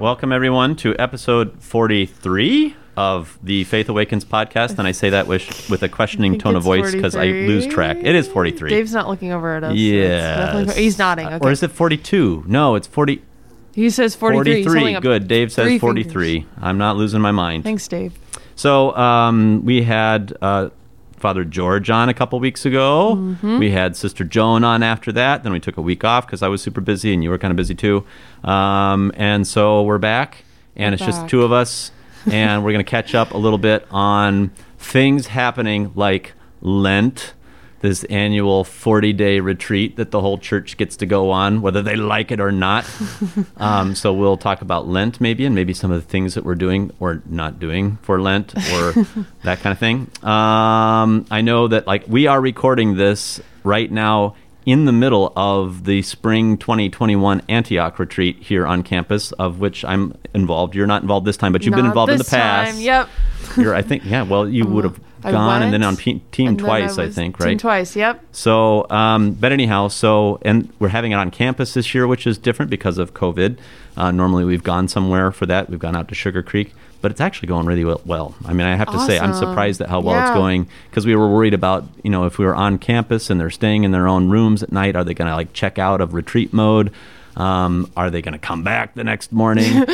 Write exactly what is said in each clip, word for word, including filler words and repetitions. Welcome, everyone, to episode forty-three of the Faith Awakens podcast. And I say that with, with a questioning tone of voice because I lose track. It is forty-three. Dave's not looking over at us. Yeah. So he's nodding. Okay. Or is it forty-two? No, it's forty. He says forty-three. forty-three. Good. Dave says forty-three. Fingers. I'm not losing my mind. Thanks, Dave. So um, we had uh, Father George on a couple weeks ago. Mm-hmm. We had Sister Joan on after that. Then we took a week off because I was super busy and you were kind of busy too. Um, and so we're back, and we're it's back. just the two of us, and we're going to catch up a little bit on things happening like Lent, this annual forty-day retreat that the whole church gets to go on, whether they like it or not. um, so we'll talk about Lent maybe, and maybe some of the things that we're doing or not doing for Lent or that kind of thing. Um, I know that like we are recording this right now in the middle of the spring twenty twenty-one Antioch retreat here on campus, of which I'm involved. You're not involved this time, but you've not been involved in the past. Time, yep. You're, I think, yeah, well, you um, would have gone and then on pe- team twice, I, I think, right? Team twice, yep. So, um, but anyhow, so, and we're having it on campus this year, which is different because of COVID. Uh, normally we've gone somewhere for that. We've gone out to Sugar Creek, but it's actually going really well. I mean, I have to awesome. say, I'm surprised at how well yeah. it's going, because we were worried about, you know, if we were on campus and they're staying in their own rooms at night, are they going to like check out of retreat mode? Um, are they going to come back the next morning?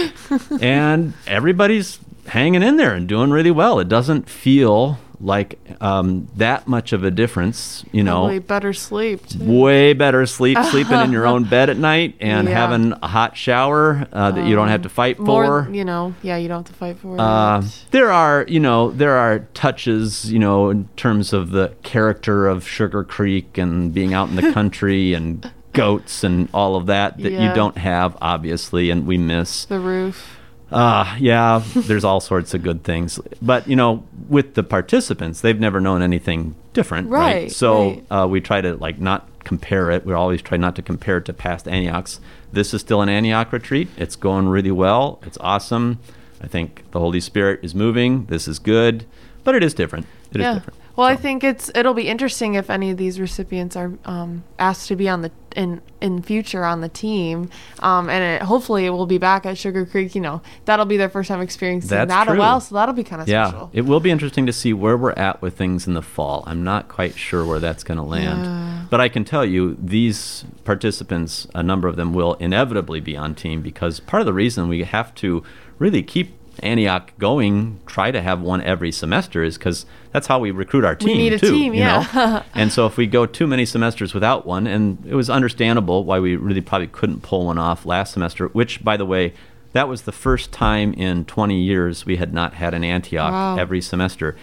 And everybody's hanging in there and doing really well. It doesn't feel like um, that much of a difference, you know. Probably better sleep, too. Way better sleep, sleeping in your own bed at night and yeah. having a hot shower uh, that um, you don't have to fight for. More, you know, yeah, you don't have to fight for it. Uh, there are, you know, there are touches, you know, in terms of the character of Sugar Creek and being out in the country and goats and all of that that yeah. you don't have, obviously, and we miss. The roof. Uh, yeah, there's all sorts of good things. But, you know, with the participants, they've never known anything different. Right. right? So right. Uh, we try to, like, not compare it. We always try not to compare it to past Antiochs. This is still an Antioch retreat. It's going really well. It's awesome. I think the Holy Spirit is moving. This is good. But it is different. It yeah. is different. Well, so. I think it's it'll be interesting if any of these recipients are um, asked to be on the in in future on the team, um, and it, hopefully it will be back at Sugar Creek. You know, that'll be their first time experiencing That's that true. a while, so that'll be kind of yeah. special. It will be interesting to see where we're at with things in the fall. I'm not quite sure where that's going to land, yeah. but I can tell you these participants, a number of them will inevitably be on team, because part of the reason we have to really keep Antioch going, try to have one every semester, is because that's how we recruit our team. We need a too, team, you yeah. know? And so if we go too many semesters without one, and it was understandable why we really probably couldn't pull one off last semester, which, by the way, that was the first time in twenty years we had not had an Antioch wow. every semester.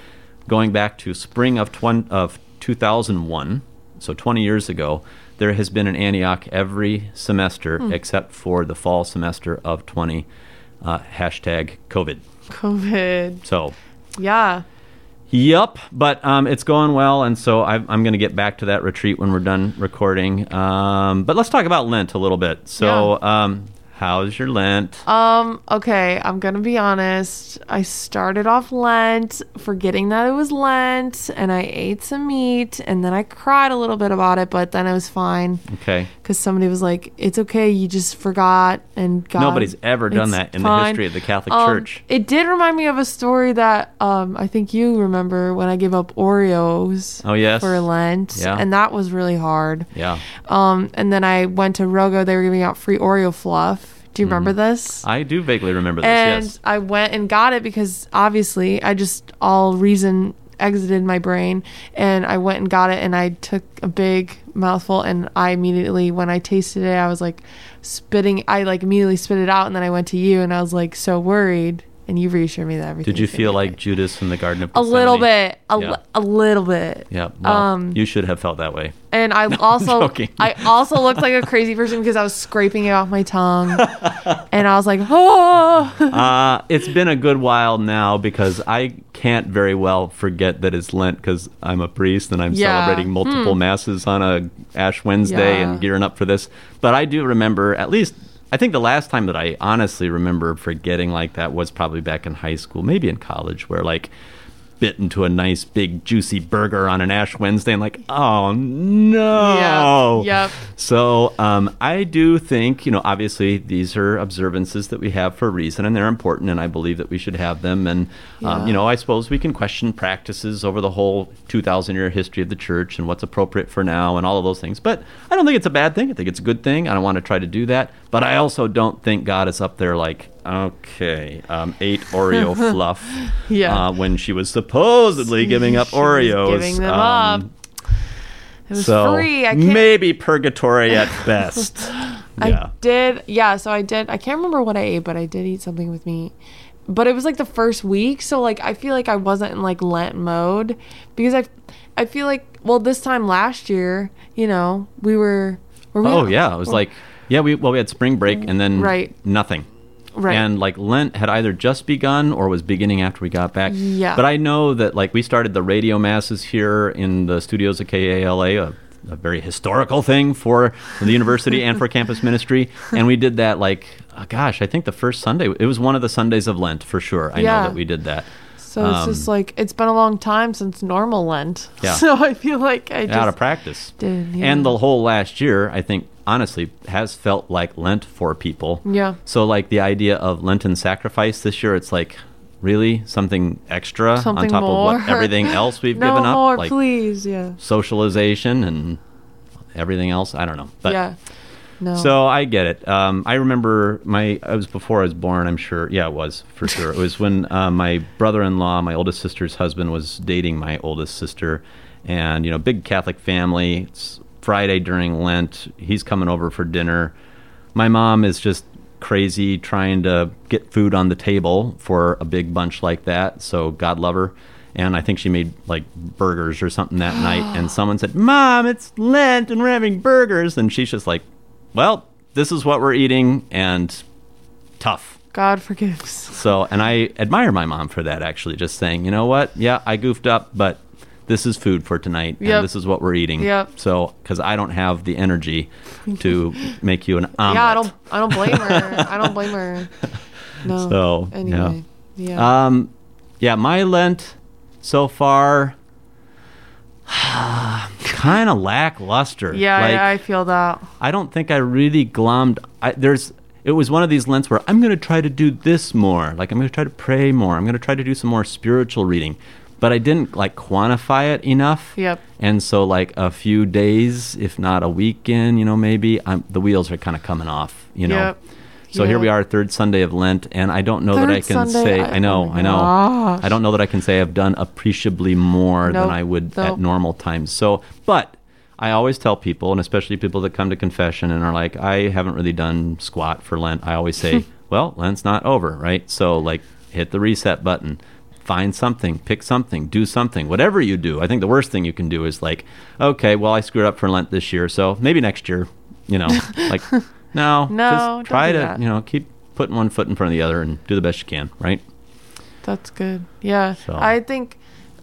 Going back to spring of, tw- of two thousand one, so twenty years ago, there has been an Antioch every semester hmm. except for the fall semester of twenty. Uh, hashtag COVID. COVID. So. Yeah. Yup. But um, it's going well, and so I've, I'm going to get back to that retreat when we're done recording. Um, but let's talk about Lent a little bit. So yeah. um, how's your Lent? Um. Okay, I'm going to be honest. I started off Lent forgetting that it was Lent, and I ate some meat, and then I cried a little bit about it, but then it was fine. Okay. Because somebody was like, it's okay, you just forgot, and God, nobody's ever done that in fine. the history of the Catholic um, Church. It did remind me of a story that um, I think you remember, when I gave up Oreos oh, yes. for Lent, yeah. and that was really hard. Yeah. Um, and then I went to Rogo, they were giving out free Oreo fluff. Do you mm-hmm. remember this? I do vaguely remember this, and yes. And I went and got it because, obviously, I just, all reason exited my brain, and I went and got it, and I took a big mouthful, and I immediately, when I tasted it, I was like spitting, I like immediately spit it out, and then I went to you, and I was like so worried, and you reassured me that everything. Did you feel like Judas from the Garden of Gethsemane? A little bit, a, yeah. l- a little bit. Yeah, well, um, you should have felt that way. And I no, also, I also looked like a crazy person because I was scraping it off my tongue, and I was like, oh. uh, it's been a good while now, because I can't very well forget that it's Lent, because I'm a priest and I'm yeah. celebrating multiple mm. masses on a Ash Wednesday yeah. and gearing up for this. But I do remember, at least, I think the last time that I honestly remember forgetting like that was probably back in high school, maybe in college, where like bit into a nice big juicy burger on an Ash Wednesday and like, oh no. Yep. yep. So um, I do think, you know, obviously these are observances that we have for a reason and they're important and I believe that we should have them. And, yeah. um, you know, I suppose we can question practices over the whole two thousand year history of the church and what's appropriate for now and all of those things. But I don't think it's a bad thing. I think it's a good thing. I don't want to try to do that. But I also don't think God is up there like, okay, um, ate Oreo fluff yeah. uh, when she was supposedly giving up Oreos. Giving them um, up. It was so free. I can't... Maybe purgatory at best. yeah. I did. Yeah, so I did. I can't remember what I ate, but I did eat something with meat. But it was like the first week, so like I feel like I wasn't in like Lent mode because I, I feel like, well, this time last year, you know, we were. were we oh at, yeah, it was or, like yeah we well we had spring break and then right. nothing. Right. And like Lent had either just begun or was beginning after we got back. Yeah. But I know that like we started the radio masses here in the studios of K A L A, a, a very historical thing for the university and for campus ministry. And we did that like, oh, gosh, I think the first Sunday. It was one of the Sundays of Lent for sure. I yeah. know that we did that. So um, it's just like, it's been a long time since normal Lent. Yeah. So I feel like I just... out of practice. Did, yeah. And the whole last year, I think, honestly, has felt like Lent for people. Yeah. So like the idea of Lenten sacrifice this year, it's like, really? Something extra Something on top more. Of what everything else we've no given up? No more, like please, yeah. socialization and everything else. I don't know. But yeah. No. So I get it. Um, I remember my, I was before I was born, I'm sure. Yeah, it was for sure. It was when uh, my brother-in-law, my oldest sister's husband, was dating my oldest sister. And, you know, big Catholic family. It's Friday during Lent. He's coming over for dinner. My mom is just crazy trying to get food on the table for a big bunch like that. So God love her. And I think she made like burgers or something that night. And someone said, Mom, it's Lent and we're having burgers. And she's just like, well, this is what we're eating, and tough. God forgives. So, and I admire my mom for that, actually, just saying, you know what? Yeah, I goofed up, but this is food for tonight, yep. and this is what we're eating. Yep. So, because I don't have the energy to make you an omelet. Yeah, I don't, I don't blame her. I don't blame her. No. So, anyway. Yeah. Yeah. Um, yeah, my Lent so far... kind of lackluster. Yeah, like, yeah, I feel that. I don't think I really glommed. I, there's, it was one of these Lents where I'm going to try to do this more. Like, I'm going to try to pray more. I'm going to try to do some more spiritual reading. But I didn't, like, quantify it enough. Yep. And so, like, a few days, if not a weekend, you know, maybe, I'm, the wheels are kind of coming off, you know. Yep. So yeah. Here we are, third Sunday of Lent, and I don't know third that I can Sunday, say, I, I know, oh I know, gosh. I don't know that I can say I've done appreciably more nope, than I would nope. at normal times. So, but I always tell people, and especially people that come to confession and are like, I haven't really done squat for Lent. I always say, well, Lent's not over, right? So like hit the reset button, find something, pick something, do something, whatever you do. I think the worst thing you can do is like, okay, well, I screwed up for Lent this year, so maybe next year, you know, like... No, no, just try to, that. you know, keep putting one foot in front of the other and do the best you can, right? That's good. Yeah. So. I think,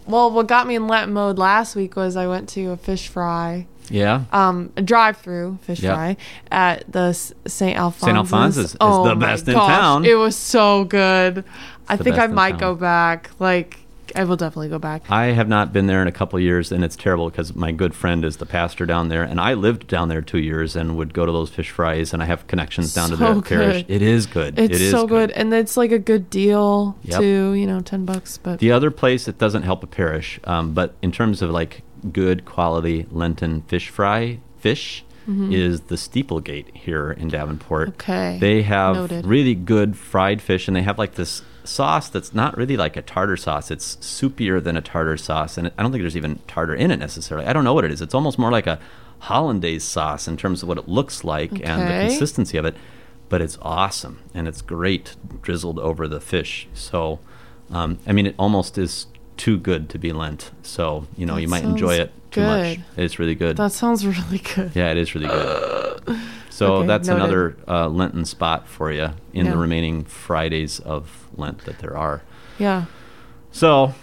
well, what got me in Lent mode last week was I went to a fish fry. Yeah. Um, a drive-through fish yep. fry at the Saint Alphonsus. Saint Alphonsus oh is the best in gosh, town. It was so good. It's I think I might town. go back, like... I will definitely go back. I have not been there in a couple of years, and it's terrible because my good friend is the pastor down there, and I lived down there two years and would go to those fish fries, and I have connections down so to their good. parish. It is good. It's it is so good. good, and it's like a good deal yep. too. You know, ten bucks. But the other place that doesn't help a parish, um, but in terms of like good quality Lenten fish fry fish. Mm-hmm. Is the Steeplegate here in Davenport. Okay. They have Noted. really good fried fish, and they have like this sauce that's not really like a tartar sauce. It's soupier than a tartar sauce, and I don't think there's even tartar in it necessarily. I don't know what it is. It's almost more like a hollandaise sauce in terms of what it looks like okay. and the consistency of it, but it's awesome, and it's great drizzled over the fish. So, um, I mean, it almost is too good to be Lent. So, you know, that you might enjoy it. Too good. much. It's really good. That sounds really good. Yeah, it is really good. So okay, that's noted. another uh, Lenten spot for you in yeah. the remaining Fridays of Lent that there are. Yeah. So.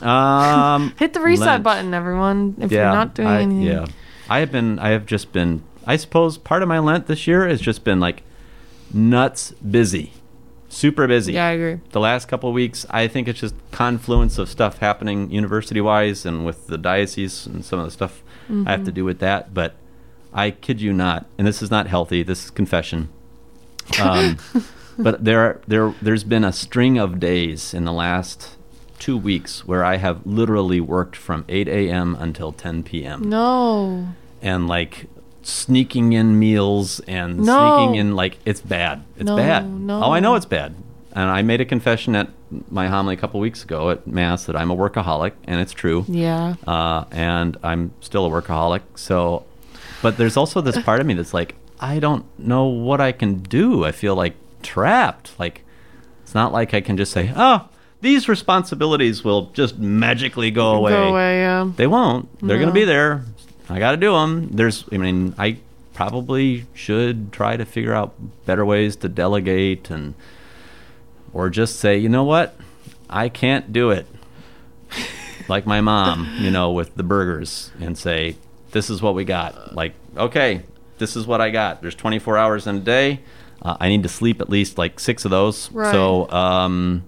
Um, Hit the reset Lent. button, everyone, if yeah, you're not doing I, anything. Yeah. I have been, I have just been, I suppose part of my Lent this year has just been like nuts busy. super busy. Yeah, I agree. The last couple of weeks, I think it's just confluence of stuff happening university-wise and with the diocese and some of the stuff mm-hmm. I have to do with that. But I kid you not, and this is not healthy, this is confession, um, but there, there, there's been a string of days in the last two weeks where I have literally worked from eight a.m. until ten p.m. No. And like sneaking in meals and no. sneaking in, like, it's bad. It's no, bad. No. Oh, I know it's bad. And I made a confession at my homily a couple weeks ago at Mass that I'm a workaholic, and it's true. Yeah. Uh, and I'm still a workaholic, so... But there's also this part of me that's like, I don't know what I can do. I feel like trapped. Like, it's not like I can just say, oh, these responsibilities will just magically go away. Go away, yeah. They won't. They're no. going to be there. I got to do them. There's, I mean, I probably should try to figure out better ways to delegate and, or just say, you know what? I can't do it. Like my mom, you know, with the burgers, and say, this is what we got. Like, okay, this is what I got. There's twenty-four hours in a day. Uh, I need to sleep at least like six of those. Right. So um,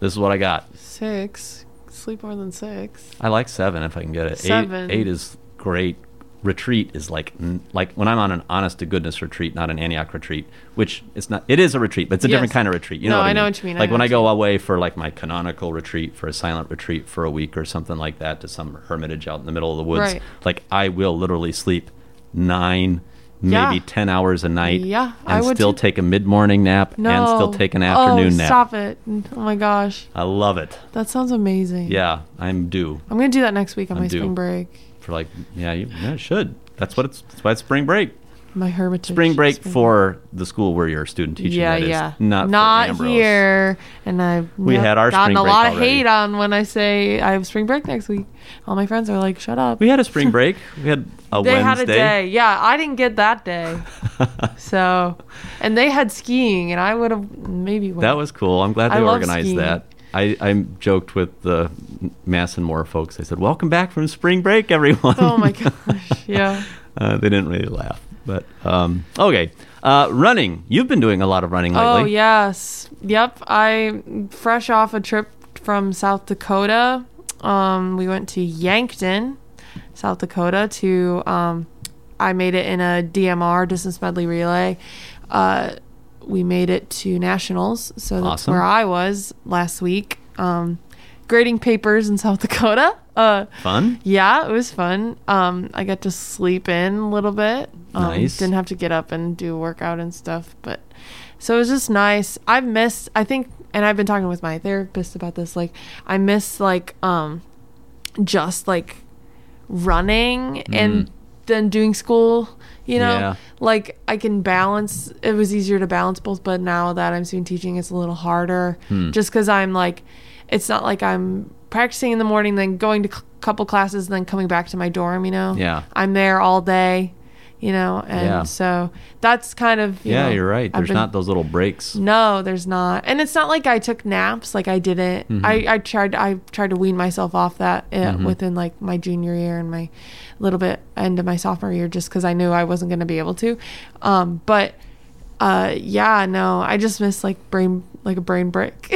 this is what I got. Six. Sleep more than six. I like seven if I can get it. Seven. Eight, eight is great. Retreat is like, like when I'm on an honest to goodness retreat, not an Antioch retreat, which it's not, it is a retreat, but it's a yes. different kind of retreat. You no, know what I, I know mean? What you mean. Like I when I go away for like my canonical retreat, for a silent retreat for a week or something like that, to some hermitage out in the middle of the woods, right. like I will literally sleep nine, yeah. maybe ten hours a night yeah, and still t- take a mid-morning nap no. and still take an afternoon oh, nap. Stop it. Oh my gosh. I love it. That sounds amazing. Yeah, I'm due. I'm going to do that next week on I'm my due. spring break. For like, yeah, you yeah, it should. That's what it's. That's why it's spring break. My hermitage. Spring break spring for break. The school where you're student teaching. Yeah, that yeah. Is not not for Ambrose. Here. And I've we had our gotten a lot of already. hate on when I say I have spring break next week. All my friends are like, "Shut up." We had a spring break. We had a they Wednesday. They had a day. Yeah, I didn't get that day. So, and they had skiing, and I would have maybe. Went. That was cool. I'm glad they I organized that. I, I joked with the Mass and More folks. I said, welcome back from spring break, everyone. Oh, my gosh. Yeah. uh, they didn't really laugh. But, um, okay. Uh, running. You've been doing a lot of running lately. Oh, yes. Yep. I'm fresh off a trip from South Dakota. Um, we went to Yankton, South Dakota, to um, I made it in a D M R, distance medley relay. Uh We made it to nationals, so that's awesome. Where I was last week, um, grading papers in South Dakota. Uh, fun? Yeah, it was fun. Um, I got to sleep in a little bit. Um, nice. Didn't have to get up and do a workout and stuff, but so it was just nice. I've missed, I think, and I've been talking with my therapist about this. Like, I miss like um, just like running mm. and then doing school. You know, yeah. like I can balance. It was easier to balance both, but now that I'm student teaching, it's a little harder hmm. just because I'm like, it's not like I'm practicing in the morning, then going to a c- couple classes, and then coming back to my dorm, you know? Yeah. I'm there all day, you know? And yeah. so that's kind of, you yeah, know, you're right. There's been, not those little breaks. No, there's not. And it's not like I took naps. Like I didn't, mm-hmm. I, I tried, I tried to wean myself off that uh, mm-hmm. within like my junior year and my, little bit into my sophomore year, just because I knew I wasn't going to be able to. Um, but uh, yeah, no, I just miss like brain, like a brain break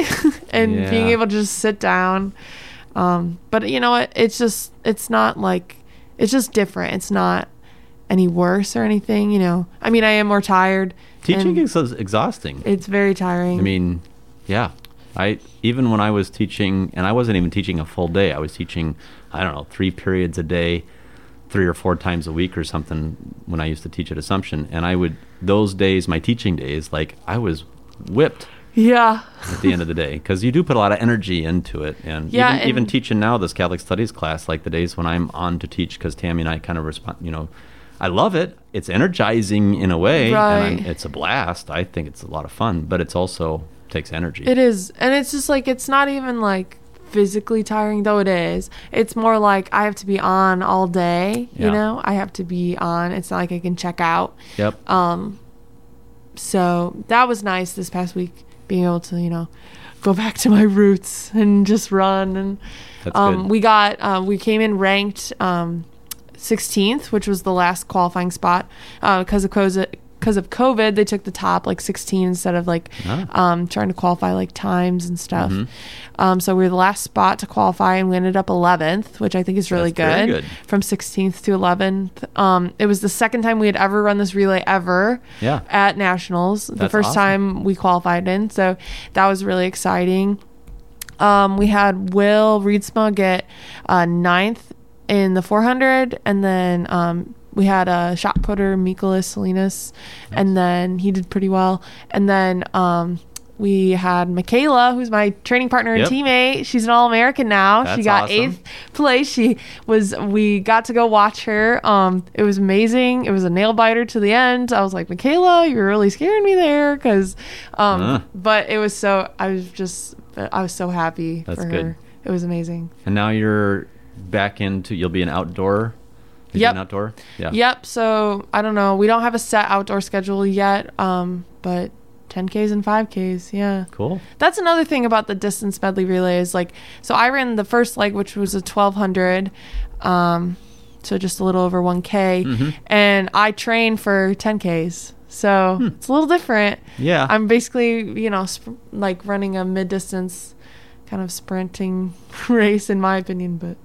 and yeah. being able to just sit down. Um, but you know what? It's just, it's not like, it's just different. It's not any worse or anything, you know? I mean, I am more tired. Teaching is exhausting. It's very tiring. I mean, yeah. I, even when I was teaching, and I wasn't even teaching a full day, I was teaching, I don't know, three periods a day, three or four times a week or something when I used to teach at Assumption. And I would, those days, my teaching days, like I was whipped. Yeah. At the end of the day, because you do put a lot of energy into it. And, yeah, even, and even teaching now this Catholic Studies class, like the days when I'm on to teach, because Tammy and I kind of respond, you know, I love it. It's energizing in a way. Right. And I'm, it's a blast. I think it's a lot of fun, but it's also takes energy. It is. And it's just like, it's not even like, physically tiring, though it is. It's more like I have to be on all day, yeah. you know? I have to be on. It's not like I can check out. Yep. Um. So that was nice this past week, being able to, you know, go back to my roots and just run. And That's um, good. We got, uh, we came in ranked um, sixteenth, which was the last qualifying spot because uh, of COVID. because of COVID, they took the top like sixteen instead of like ah. um, trying to qualify like times and stuff. Mm-hmm. Um, so we were the last spot to qualify, and we ended up eleventh, which I think is really good, good. From sixteenth to eleventh. Um, it was the second time we had ever run this relay ever yeah. at Nationals. That's the first awesome. Time we qualified in. So that was really exciting. Um, we had Will Reedsma get uh, ninth in the four hundred, and then um, we had a shot putter, Mikolas Salinas, nice. And then he did pretty well. And then um, we had Michaela, who's my training partner and yep. teammate. She's an All-American now. That's she got awesome. eighth place. She was. We got to go watch her. Um, it was amazing. It was a nail biter to the end. I was like, Michaela, you're really scaring me there, because. Um, uh. But it was so. I was just. I was so happy That's for her. Good. It was amazing. And now you're back into, you'll be an outdoor? Is yep. An outdoor? Yeah. Yep. So, I don't know. We don't have a set outdoor schedule yet, um, but ten Ks and five Ks, yeah. Cool. That's another thing about the distance medley relay is like, so I ran the first leg, which was a twelve hundred, um, so just a little over one K, mm-hmm. and I trained for ten Ks. So hmm. it's a little different. Yeah. I'm basically, you know, sp- like running a mid-distance kind of sprinting race, in my opinion. But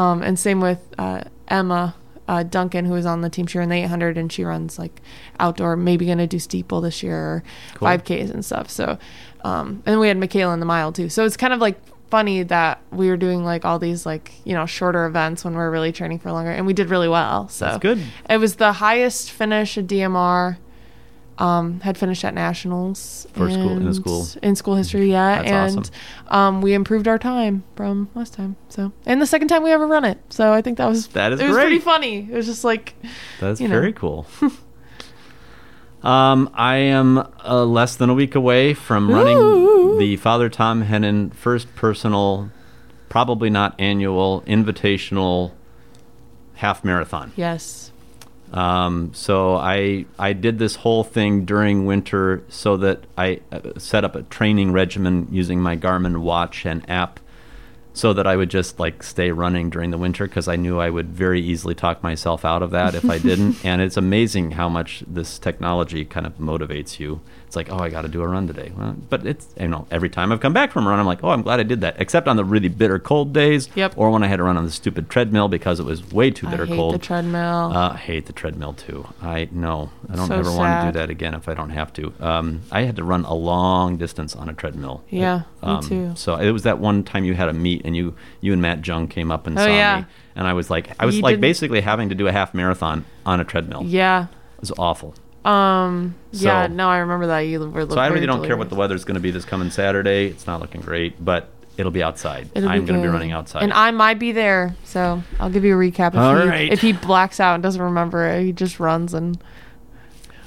um, and same with uh, Emma uh, Duncan, who is on the team. She ran the eight hundred, and she runs like outdoor, maybe going to do steeple this year, or cool. five Ks and stuff. So um, and then we had Michaela in the mile too. So it's kind of like funny that we were doing like all these like, you know, shorter events when we're really training for longer, and we did really well. So that's good. It was the highest finish at D M R. Um, had finished at Nationals for school in school in school history, yeah, That's and awesome. um, we improved our time from last time. So, and the second time we ever run it, so I think that was that is it great. Was pretty funny. It was just like that's very know. Cool. um, I am uh, less than a week away from running Ooh. the Father Tom Hennon first personal, probably not annual, invitational half marathon. Yes. Um, so I, I did this whole thing during winter so that I set up a training regimen using my Garmin watch and app so that I would just like stay running during the winter, because I knew I would very easily talk myself out of that if I didn't. And it's amazing how much this technology kind of motivates you. It's like, oh, I got to do a run today. Well, but it's, you know, every time I've come back from a run, I'm like, oh, I'm glad I did that. Except on the really bitter cold days, yep. or when I had to run on the stupid treadmill because it was way too bitter I hate cold. The treadmill. Uh, I hate the treadmill too. I know. I don't so ever sad. want to do that again if I don't have to. Um, I had to run a long distance on a treadmill. Yeah, it, um, me too. So it was that one time you had a meet, and you, you and Matt Jung came up and oh, saw yeah. me, and I was like, I was he like didn't... basically having to do a half marathon on a treadmill. Yeah, it was awful. Um. So, yeah. No, I remember that you were. So I really don't care what the weather's going to be this coming Saturday. It's not looking great, but it'll be outside. It'll I'm going to be running outside, and I might be there. So I'll give you a recap. If All he, right. If he blacks out and doesn't remember it, he just runs and.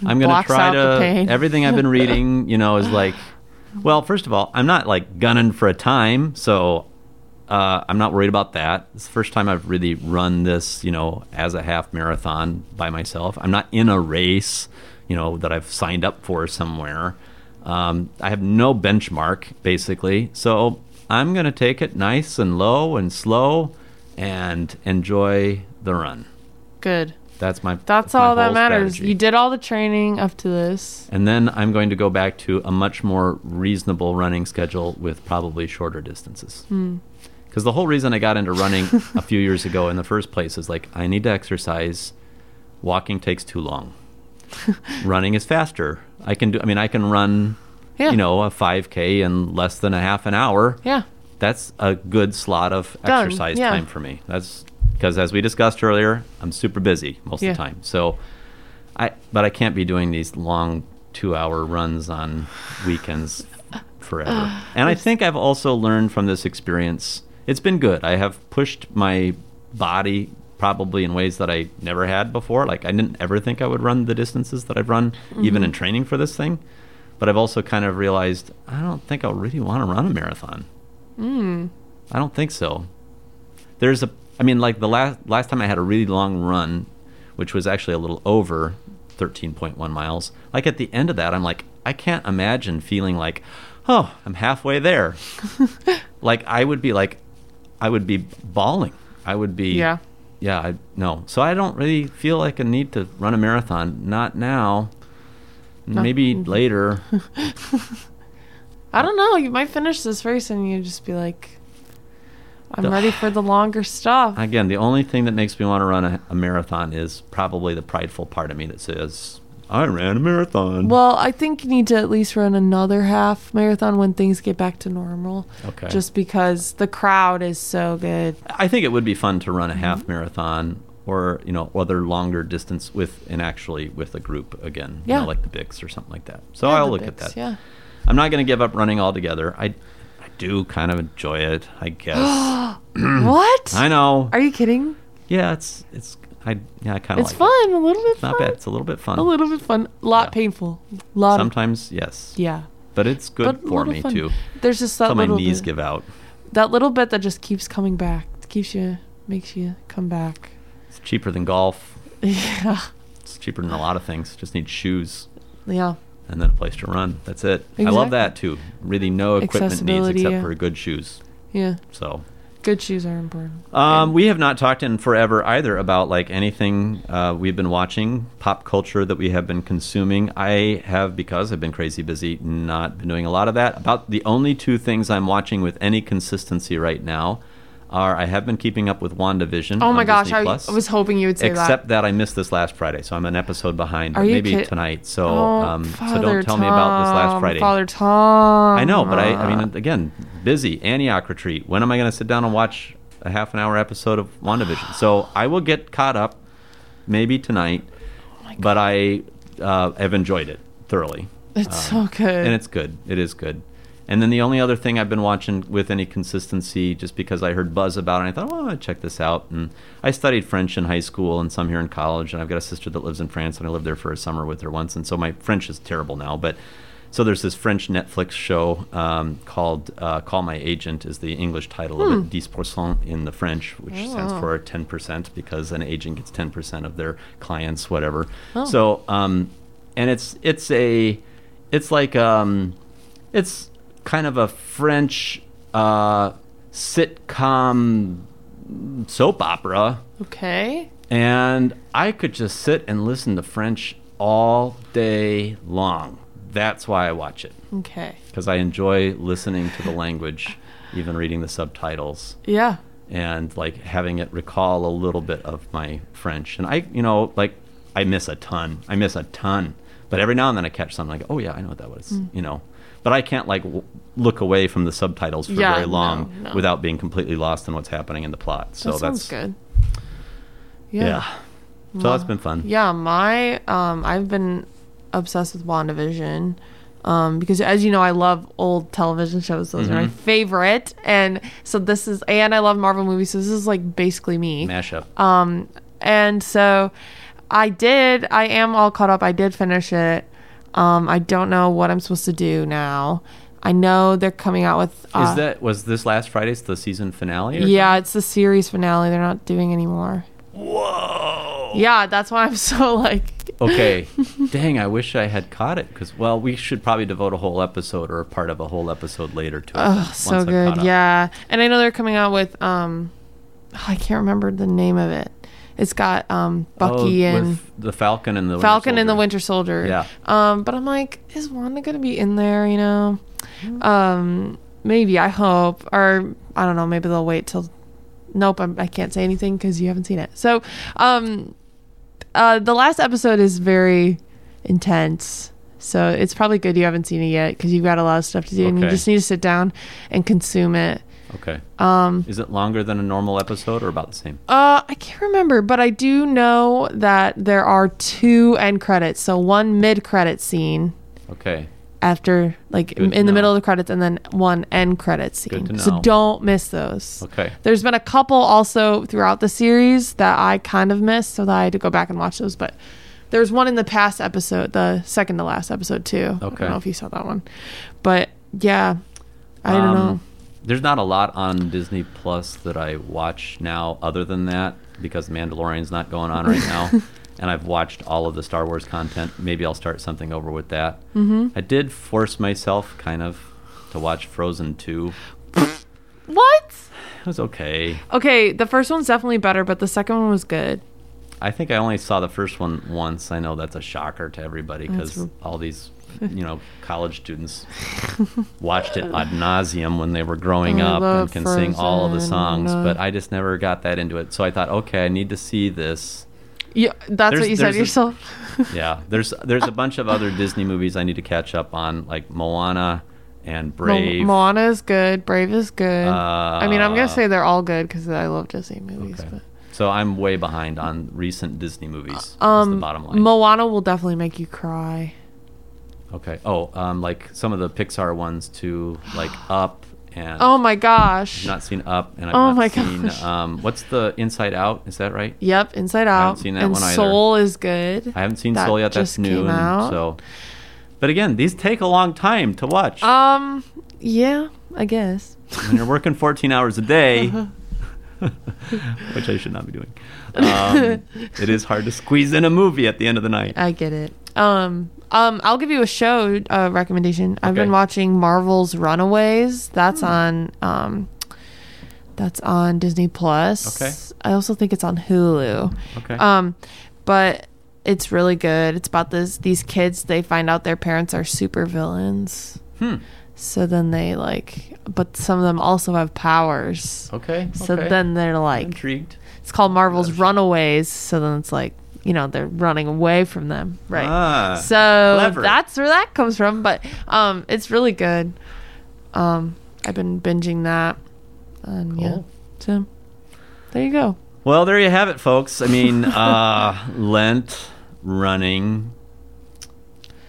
I'm going to try to. Everything I've been reading, you know, is like, well, first of all, I'm not like gunning for a time, so. Uh, I'm not worried about that. It's the first time I've really run this, you know, as a half marathon by myself. I'm not in a race, you know, that I've signed up for somewhere. Um, I have no benchmark, basically. So I'm going to take it nice and low and slow and enjoy the run. Good. That's my That's, that's all my that matters. Strategy. You did all the training up to this. And then I'm going to go back to a much more reasonable running schedule with probably shorter distances. Hmm. Because the whole reason I got into running a few years ago in the first place is like, I need to exercise. Walking takes too long. Running is faster. I can do, I mean, I can run, yeah. you know, a five K in less than a half an hour. Yeah. That's a good slot of Done. exercise yeah. time for me. That's because, as we discussed earlier, I'm super busy most yeah. of the time. So I, but I can't be doing these long two hour runs on weekends forever. Uh, and I think I've also learned from this experience. It's been good. I have pushed my body probably in ways that I never had before. Like, I didn't ever think I would run the distances that I've run, mm-hmm. even in training for this thing. But I've also kind of realized, I don't think I really want to run a marathon. Mm. I don't think so. There's a, I mean, like the last last time I had a really long run, which was actually a little over thirteen point one miles. Like, at the end of that, I'm like, I can't imagine feeling like, oh, I'm halfway there. Like, I would be like, I would be bawling. I would be, yeah, yeah, I, no. So I don't really feel like a need to run a marathon. Not now. Maybe no. later. I don't know. You might finish this race and you just be like, I'm the, ready for the longer stuff. Again, the only thing that makes me want to run a, a marathon is probably the prideful part of me that says, I ran a marathon. Well, I think you need to at least run another half marathon when things get back to normal. Okay. Just because the crowd is so good. I think it would be fun to run a half mm-hmm. marathon or, you know, other longer distance with, and actually with a group again. Yeah. You know, like the Bix or something like that. So yeah, I'll look Bix, at that. Yeah. I'm not going to give up running altogether. I, I do kind of enjoy it, I guess. What? I know. Are you kidding? Yeah, it's it's I yeah I kind of. It's like fun, it. a little bit. It's fun. Not bad. It's a little bit fun. A little bit fun. A lot yeah. painful. A lot. Sometimes of, yes. Yeah. But it's good but for me fun. too. There's just that so little. my knees bit. give out. That little bit that just keeps coming back. It keeps you, makes you come back. It's cheaper than golf. Yeah. It's cheaper than a lot of things. Just need shoes. Yeah. And then a place to run. That's it. Exactly. I love that too. Really no equipment needs except yeah. for good shoes. Yeah. So good shoes are important. Um, yeah. We have not talked in forever either about like anything uh, we've been watching, pop culture that we have been consuming. I have, because I've been crazy busy, not been doing a lot of that. About the only two things I'm watching with any consistency right now are I have been keeping up with WandaVision. Oh my gosh, I, I was hoping you would say except that. Except that I missed this last Friday, so I'm an episode behind, but maybe kid- tonight. So oh, um, so don't tell Tom, me about this last Friday. Father Tom. I know, but I, I mean, again, busy, Antioch retreat. When am I going to sit down and watch a half an hour episode of WandaVision? So I will get caught up maybe tonight, oh but I uh, have enjoyed it thoroughly. It's um, so good. And it's good. It is good. And then the only other thing I've been watching with any consistency, just because I heard buzz about it, and I thought, well, I'm going to check this out. And I studied French in high school and some here in college, and I've got a sister that lives in France, and I lived there for a summer with her once, and so my French is terrible now. But so there's this French Netflix show um, called uh, Call My Agent is the English title hmm. of it, Dix pourcent in the French, which oh. stands for ten percent, because an agent gets ten percent of their clients, whatever. Oh. So, um, and it's, it's a, it's like, um, it's... kind of a French uh, sitcom soap opera. Okay. And I could just sit and listen to French all day long. That's why I watch it. Okay. Because I enjoy listening to the language, even reading the subtitles. Yeah. And like having it recall a little bit of my French. And I, you know, like I miss a ton. I miss a ton. But every now and then I catch something like, oh yeah, I know what that was, mm. you know. But I can't like w- look away from the subtitles for yeah, very long no, no. without being completely lost in what's happening in the plot. So that sounds that's good. Yeah. yeah. So wow. that's been fun. Yeah, my um, I've been obsessed with WandaVision um, because, as you know, I love old television shows. Those mm-hmm. are my favorite, and so this is, and I love Marvel movies. So this is like basically me mashup. Um, and so I did. I am all caught up. I did finish it. Um, I don't know what I'm supposed to do now. I know they're coming out with... Uh, Is that was this last Friday's the season finale? Yeah, something? It's the series finale. They're not doing anymore. Whoa! Yeah, that's why I'm so like... Okay. Dang, I wish I had caught it. Because, well, we should probably devote a whole episode or a part of a whole episode later to it. Oh, so good. Yeah. And I know they're coming out with... Um, oh, I can't remember the name of it. It's got um, Bucky oh, and the Falcon and the Falcon Winter Soldier. and the Winter Soldier. Yeah. Um, but I'm like, is Wanda gonna be in there? You know, um, maybe. I hope, or I don't know. Maybe they'll wait till. Nope, I'm, I can't say anything because you haven't seen it. So, um, uh, the last episode is very intense. So it's probably good you haven't seen it yet because you've got a lot of stuff to do okay. and you just need to sit down and consume it. Okay. Um, is it longer than a normal episode or about the same? Uh, I can't remember, but I do know that there are two end credits. So one mid-credit scene. Okay. After, like, in the know. middle of the credits, and then one end credit scene. Good to know. So don't miss those. Okay. There's been a couple also throughout the series that I kind of missed, so that I had to go back and watch those. But there's one in the past episode, the second to last episode, too. Okay. I don't know if you saw that one. But, yeah, I um, don't know. There's not a lot on Disney Plus that I watch now other than that, because The Mandalorian's not going on right now. And I've watched all of the Star Wars content. Maybe I'll start something over with that. Mm-hmm. I did force myself, kind of, to watch Frozen two. What? It was okay. Okay, the first one's definitely better, but the second one was good. I think I only saw the first one once. I know that's a shocker to everybody because all these, you know, college students watched it ad nauseum when they were growing I up and can Frozen, sing all of the songs. But I just never got that into it. So I thought, okay, I need to see this. Yeah, that's there's, what you said a, yourself. yeah, there's there's a bunch of other Disney movies I need to catch up on, like Moana and Brave. Mo- Moana is good. Brave is good. Uh, I mean, I'm gonna say they're all good because I love Disney movies. Okay. But. So I'm way behind on recent Disney movies. Um, is the bottom line. Moana will definitely make you cry. Okay. Oh, um, like some of the Pixar ones too, like Up. And oh my gosh! I've not seen Up, and I've oh not my seen gosh. Um, what's the Inside Out? Is that right? Yep, Inside Out. I haven't seen that and one either. Soul is good. I haven't seen that Soul yet. That's new. And so, but again, these take a long time to watch. Um, yeah, I guess. When you're working fourteen hours a day, which I should not be doing, um, it is hard to squeeze in a movie at the end of the night. I get it. Um. Um, I'll give you a show uh, recommendation. Okay. I've been watching Marvel's Runaways. That's mm. on um, that's on Disney plus. Okay. I also think it's on Hulu. Okay. Um, but it's really good. It's about this these kids. They find out their parents are super villains. Hmm. So then they like, but some of them also have powers. Okay. So okay. then they're like, I'm intrigued. It's called Marvel's Gosh. Runaways. So then it's like. You know, they're running away from them, right? Ah, so clever. That's where that comes from. But um, it's really good. Um, I've been binging that. And cool. Yeah, so there you go. Well, there you have it, folks. I mean, uh, Lent, running,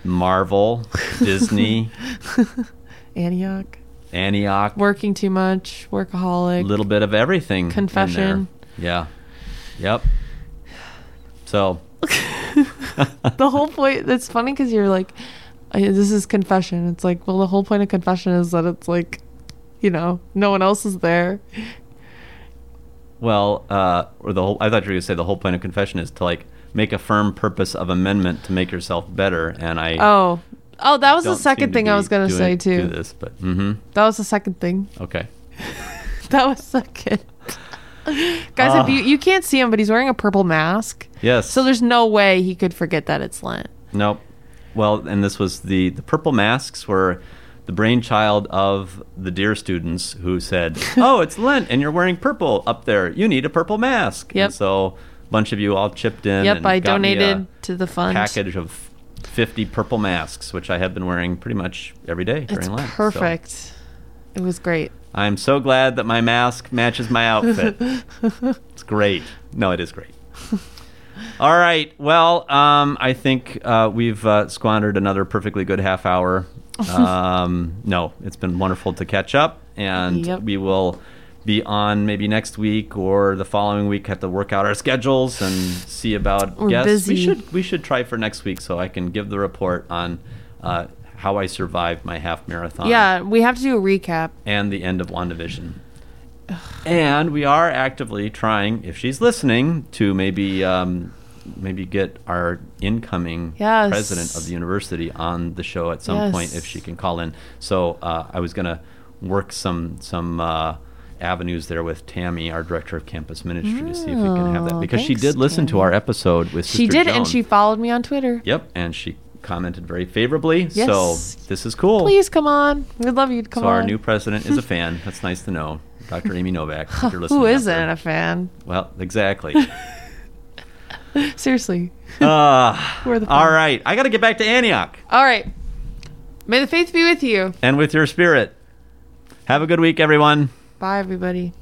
Marvel, Disney. Antioch. Antioch. Working too much, workaholic. A little bit of everything. Confession. In there. Yeah. Yep. So the whole point, it's funny because you're like, this is confession. It's like, well, the whole point of confession is that it's like, you know, no one else is there. Well, uh, or the whole, I thought you were going to say the whole point of confession is to like make a firm purpose of amendment to make yourself better. And I, oh, oh, that was the second thing I was going to say too. Do this, but mm-hmm. That was the second thing. Okay. That was second. Guys, uh, if you, you can't see him, but he's wearing a purple mask. Yes. So there's no way he could forget that it's Lent. Nope. Well, and this was the, the purple masks were the brainchild of the Deer students who said, oh, it's Lent and you're wearing purple up there. You need a purple mask. Yep. And so a bunch of you all chipped in. Yep, and I got donated me a to the fund. Package of fifty purple masks, which I have been wearing pretty much every day during it's Lent. Perfect. So. It was great. I'm so glad that my mask matches my outfit. It's great. No, it is great. All right. Well, um, I think uh, we've uh, squandered another perfectly good half hour. Um, no, it's been wonderful to catch up. And yep. We will be on maybe next week or the following week. Have to work out our schedules and see about We're guests. Busy. We should, we should try for next week so I can give the report on... Uh, how I survived my half marathon. Yeah, we have to do a recap. And the end of WandaVision. Ugh. And we are actively trying, if she's listening, to maybe um, maybe get our incoming yes. president of the university on the show at some yes. point if she can call in. So uh, I was going to work some some uh, avenues there with Tammy, our director of campus ministry, oh, to see if we can have that. Because thanks, she did listen Tammy. To our episode with Sister She did, Joan. And she followed me on Twitter. Yep, and she... commented very favorably, yes. So this is cool. Please come on. We'd love you to come so on. So our new president is a fan. That's nice to know. Doctor Amy Novak, if you're listening. Who isn't after. A fan? Well, exactly. Seriously. Uh, We're the all right. I got to get back to Antioch. All right. May the faith be with you. And with your spirit. Have a good week, everyone. Bye, everybody.